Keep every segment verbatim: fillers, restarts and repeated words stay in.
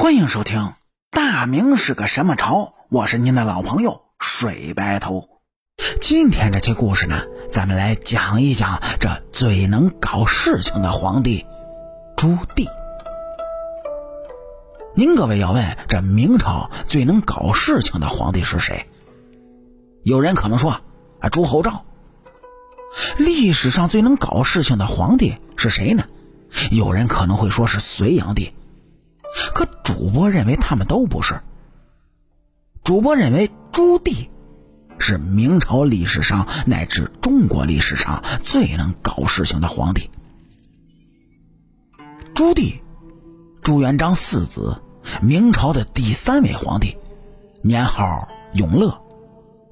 欢迎收听《大明是个什么朝》，我是您的老朋友水白头。今天这期故事呢，咱们来讲一讲这最能搞事情的皇帝朱棣。您各位要问，这明朝最能搞事情的皇帝是谁？有人可能说啊，朱厚照。历史上最能搞事情的皇帝是谁呢？有人可能会说是隋炀帝，可主播认为他们都不是。主播认为朱棣是明朝历史上乃至中国历史上最能搞事情的皇帝。朱棣，朱元璋四子，明朝的第三位皇帝，年号永乐，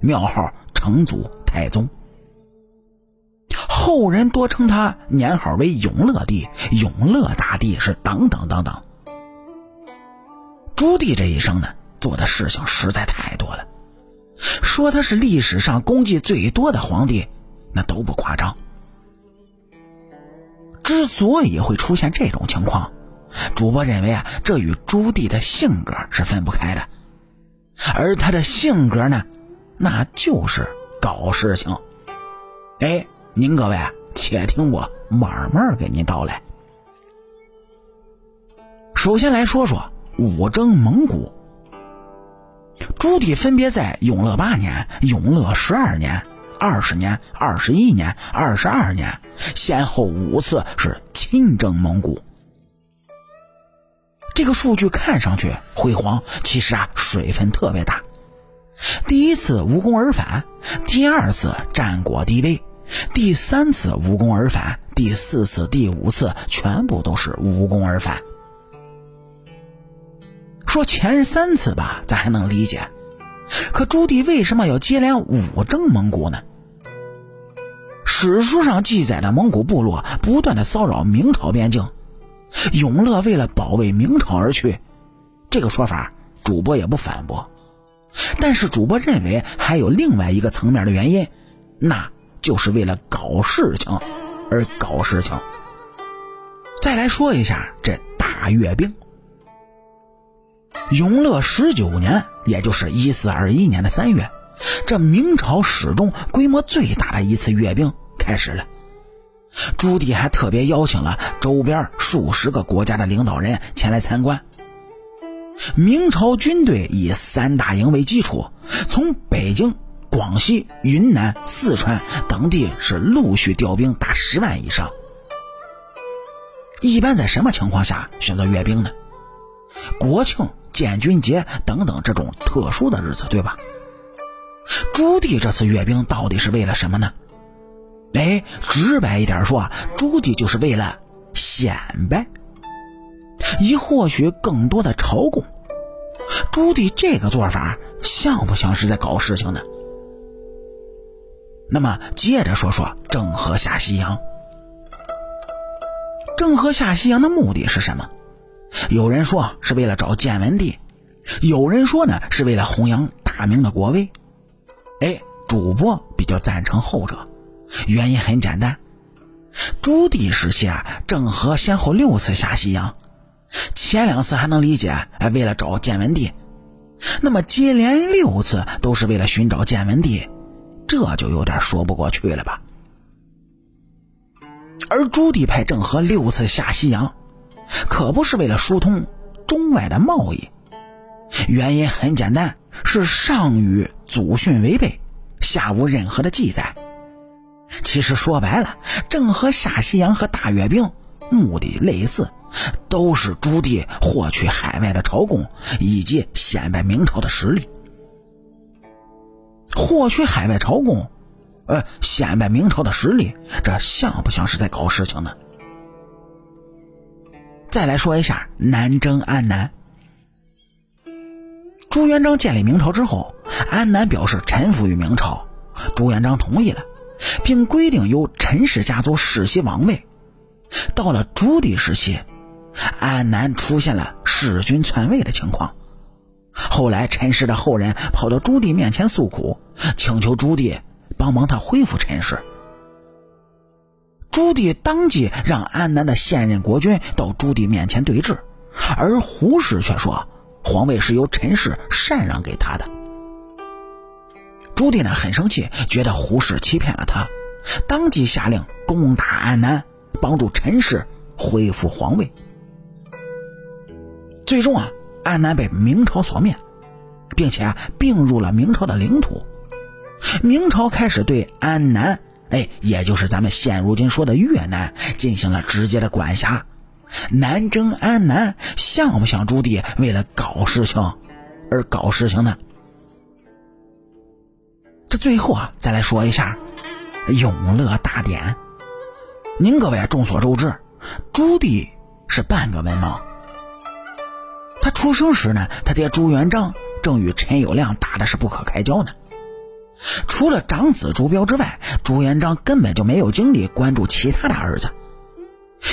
庙号成祖太宗。后人多称他年号为永乐帝、永乐大帝，是等等等等。朱棣这一生呢，做的事情实在太多了，说他是历史上功绩最多的皇帝，那都不夸张。之所以会出现这种情况，主播认为啊，这与朱棣的性格是分不开的，而他的性格呢，那就是搞事情。哎，您各位啊，且听我慢慢给您道来。首先来说说五征蒙古。朱棣分别在永乐八年、永乐十二年、二十年、二十一年、二十二年，先后五次是亲征蒙古。这个数据看上去辉煌，其实啊水分特别大。第一次无功而返，第二次战果低微，第三次无功而返，第四次、第五次全部都是无功而返。说前三次吧，咱还能理解，可朱棣为什么要接连五征蒙古呢？史书上记载的蒙古部落不断的骚扰明朝边境，永乐为了保卫明朝而去，这个说法主播也不反驳。但是主播认为还有另外一个层面的原因，那就是为了搞事情而搞事情。再来说一下这大阅兵。永乐十九年，也就是一四二一年的三月，这明朝史中规模最大的一次阅兵开始了。朱棣还特别邀请了周边数十个国家的领导人前来参观。明朝军队以三大营为基础，从北京、广西、云南、四川等地是陆续调兵达十万以上。一般在什么情况下选择阅兵呢？国庆、建军节等等这种特殊的日子，对吧？朱棣这次阅兵到底是为了什么呢？哎，直白一点说，朱棣就是为了显摆，以获取更多的朝贡。朱棣这个做法像不像是在搞事情呢？那么接着说说郑和下西洋。郑和下西洋的目的是什么？有人说是为了找建文帝，有人说呢是为了弘扬大明的国威。哎，主播比较赞成后者，原因很简单，朱棣时期啊，郑和先后六次下西洋，前两次还能理解，哎，为了找建文帝，那么接连六次都是为了寻找建文帝，这就有点说不过去了吧。而朱棣派郑和六次下西洋，可不是为了疏通中外的贸易，原因很简单，是上与祖训违背，下无任何的记载。其实说白了，郑和下西洋和大阅兵目的类似，都是朱棣获取海外的朝贡以及显摆明朝的实力。获取海外朝贡，呃，显摆明朝的实力，这像不像是在搞事情呢？再来说一下南征安南。朱元璋建立明朝之后，安南表示臣服于明朝，朱元璋同意了，并规定由陈氏家族世袭王位。到了朱棣时期，安南出现了弑君篡位的情况，后来陈氏的后人跑到朱棣面前诉苦，请求朱棣帮忙他恢复陈氏。朱棣当即让安南的现任国君到朱棣面前对峙，而胡适却说皇位是由陈氏禅让给他的。朱棣呢很生气，觉得胡适欺骗了他，当即下令攻打安南，帮助陈氏恢复皇位。最终啊，安南被明朝所灭，并且、啊、并入了明朝的领土。明朝开始对安南，哎，也就是咱们现如今说的越南，进行了直接的管辖。南征安南，像不像朱棣为了搞事情而搞事情呢？这最后啊，再来说一下永乐大典。您各位众所周知，朱棣是半个文盲。他出生时呢，他爹朱元璋正与陈友谅打的是不可开交呢。除了长子朱标之外，朱元璋根本就没有精力关注其他的儿子，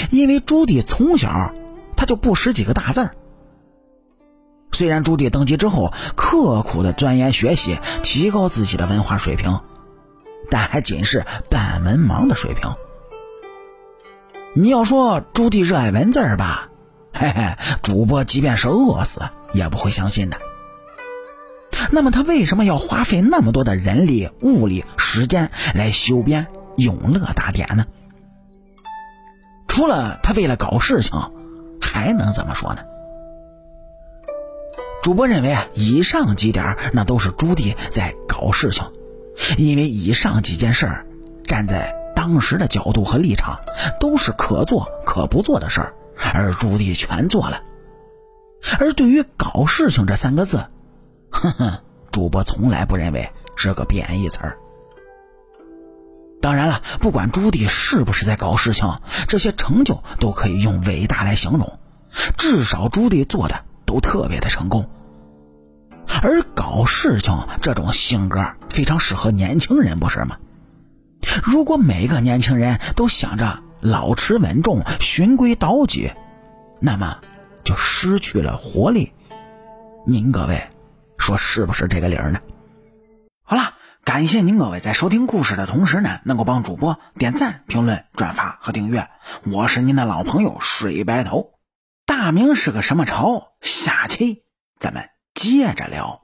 因为朱棣从小他就不识几个大字儿。虽然朱棣登基之后刻苦的钻研学习，提高自己的文化水平，但还仅是半文盲的水平。你要说朱棣热爱文字儿吧，嘿嘿，主播即便是饿死也不会相信的。那么他为什么要花费那么多的人力、物力、时间来修编永乐大典呢？除了他为了搞事情，还能怎么说呢？主播认为啊，以上几点那都是朱棣在搞事情，因为以上几件事儿站在当时的角度和立场都是可做可不做的事儿，而朱棣全做了。而对于搞事情这三个字，哼哼，主播从来不认为是个贬义词儿。当然了，不管朱棣是不是在搞事情，这些成就都可以用伟大来形容，至少朱棣做的都特别的成功。而搞事情这种性格非常适合年轻人，不是吗？如果每个年轻人都想着老吃稳重、循规蹈矩，那么就失去了活力。您各位说是不是这个理儿呢？好了，感谢您各位在收听故事的同时呢，能够帮主播点赞、评论、转发和订阅。我是您的老朋友水白头。大明是个什么朝？下期咱们接着聊。